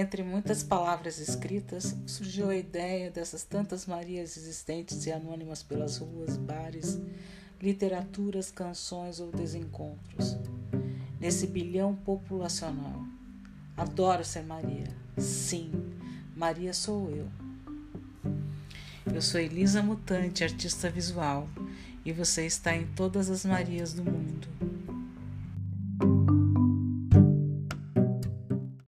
Entre muitas palavras escritas, surgiu a ideia dessas tantas Marias existentes e anônimas pelas ruas, bares, literaturas, canções ou desencontros. Nesse bilhão populacional. Adoro ser Maria. Sim, Maria sou eu. Eu sou Elisa Mutante, artista visual, e você está em todas as Marias do mundo.